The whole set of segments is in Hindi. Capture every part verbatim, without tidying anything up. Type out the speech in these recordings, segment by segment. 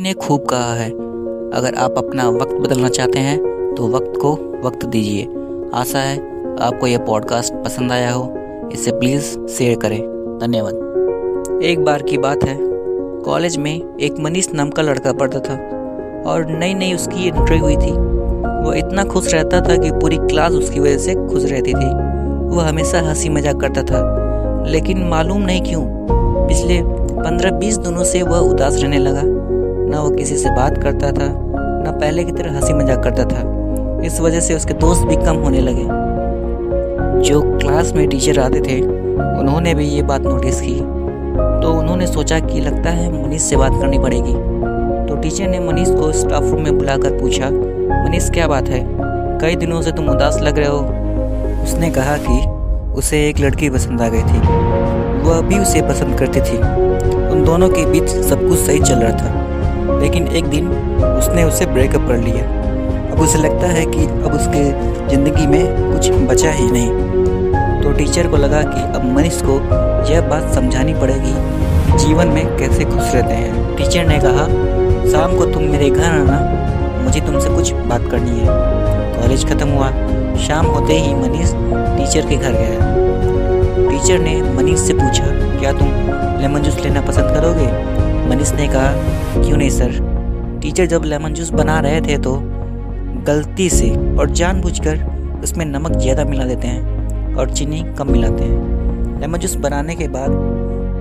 ने खूब कहा है, अगर आप अपना वक्त बदलना चाहते हैं तो वक्त को वक्त दीजिए। आशा है आपको यह पॉडकास्ट पसंद आया हो, इसे प्लीज़ शेयर करें। धन्यवाद। एक बार की बात है, कॉलेज में एक मनीष नाम का लड़का पढ़ता था और नई नई उसकी एंट्री हुई थी। वो इतना खुश रहता था कि पूरी क्लास उसकी वजह से खुश रहती थी। वह हमेशा हंसी मजाक करता था, लेकिन मालूम नहीं क्यों पिछले पंद्रह बीस दिनों से वह उदास रहने लगा। ना वो किसी से बात करता था, ना पहले की तरह हंसी मजाक करता था। इस वजह से उसके दोस्त भी कम होने लगे। जो क्लास में टीचर आते थे उन्होंने भी ये बात नोटिस की, तो उन्होंने सोचा कि लगता है मनीष से बात करनी पड़ेगी। तो टीचर ने मनीष को स्टाफ रूम में बुलाकर पूछा, मनीष क्या बात है, कई दिनों से तुम उदास लग रहे हो। उसने कहा कि उसे एक लड़की पसंद आ गई थी, वह भी उसे पसंद करती थी। उन दोनों के बीच सब कुछ सही चल रहा था, लेकिन एक दिन उसने उसे ब्रेकअप कर लिया। अब उसे लगता है कि अब उसके ज़िंदगी में कुछ बचा ही नहीं। तो टीचर को लगा कि अब मनीष को यह बात समझानी पड़ेगी जीवन में कैसे खुश रहते हैं। टीचर ने कहा, शाम को तुम मेरे घर आना, मुझे तुमसे कुछ बात करनी है। कॉलेज ख़त्म हुआ। शाम होते ही मनीष टीचर के घर गया। टीचर ने मनीष से पूछा, क्या तुम लेमन जूस लेना पसंद करोगे? मनीष ने कहा, क्यों नहीं सर। टीचर जब लेमन जूस बना रहे थे तो गलती से और जानबूझकर उसमें नमक ज़्यादा मिला देते हैं और चीनी कम मिलाते हैं। लेमन जूस बनाने के बाद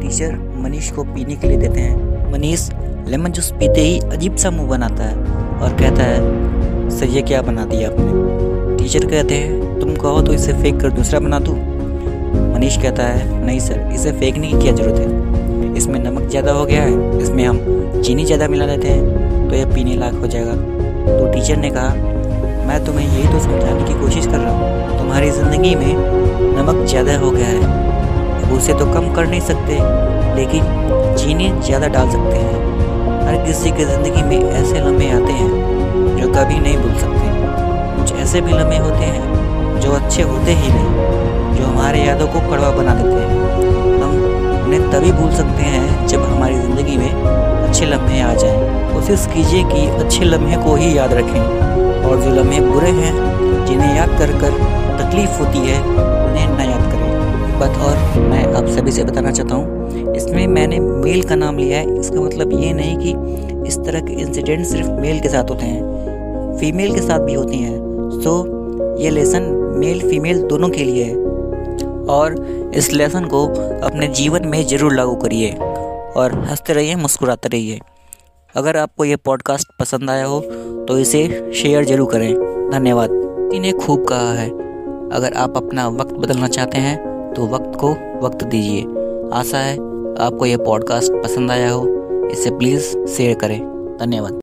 टीचर मनीष को पीने के लिए देते हैं। मनीष लेमन जूस पीते ही अजीब सा मुंह बनाता है और कहता है, सर ये क्या बना दिया आपने। टीचर कहते हैं, तुम कहो तो इसे फेंक कर दूसरा बना दूँ। मनीष कहता है, नहीं सर, इसे फेंकने की क्या ज़रूरत है, इसमें नमक ज़्यादा हो गया है, इसमें हम चीनी ज़्यादा मिला देते हैं तो यह पीने लायक हो जाएगा। तो टीचर ने कहा, मैं तुम्हें यही तो समझाने की कोशिश कर रहा हूँ, तुम्हारी ज़िंदगी में नमक ज़्यादा हो गया है, अब उसे तो कम कर नहीं सकते, लेकिन चीनी ज़्यादा डाल सकते हैं। हर किसी की ज़िंदगी में ऐसे लम्हे आते हैं जो कभी नहीं भूल सकते। कुछ ऐसे भी लम्हे होते हैं जो अच्छे होते ही नहीं, जो हमारे यादों को कड़वा बना देते हैं। उन्हें तभी भूल सकते हैं जब हमारी ज़िंदगी में अच्छे लम्हे आ जाएं। कोशिश कीजिए कि अच्छे लम्हे को ही याद रखें, और जो लम्हे बुरे हैं, जिन्हें याद कर कर तकलीफ़ होती है, उन्हें ना याद करें। एक बात और मैं आप सभी से बताना चाहता हूँ, इसमें मैंने मेल का नाम लिया है। इसका मतलब ये नहीं कि इस तरह के इंसिडेंट सिर्फ मेल के साथ होते हैं, फीमेल के साथ भी होती हैं। सो ये लेसन मेल फीमेल दोनों के लिए है, और इस लेसन को अपने जीवन में ज़रूर लागू करिए। और हंसते रहिए, मुस्कुराते रहिए। अगर आपको ये पॉडकास्ट पसंद आया हो तो इसे शेयर ज़रूर करें। धन्यवाद। इन्हें खूब कहा है, अगर आप अपना वक्त बदलना चाहते हैं तो वक्त को वक्त दीजिए। आशा है आपको यह पॉडकास्ट पसंद आया हो, इसे प्लीज़ शेयर करें। धन्यवाद।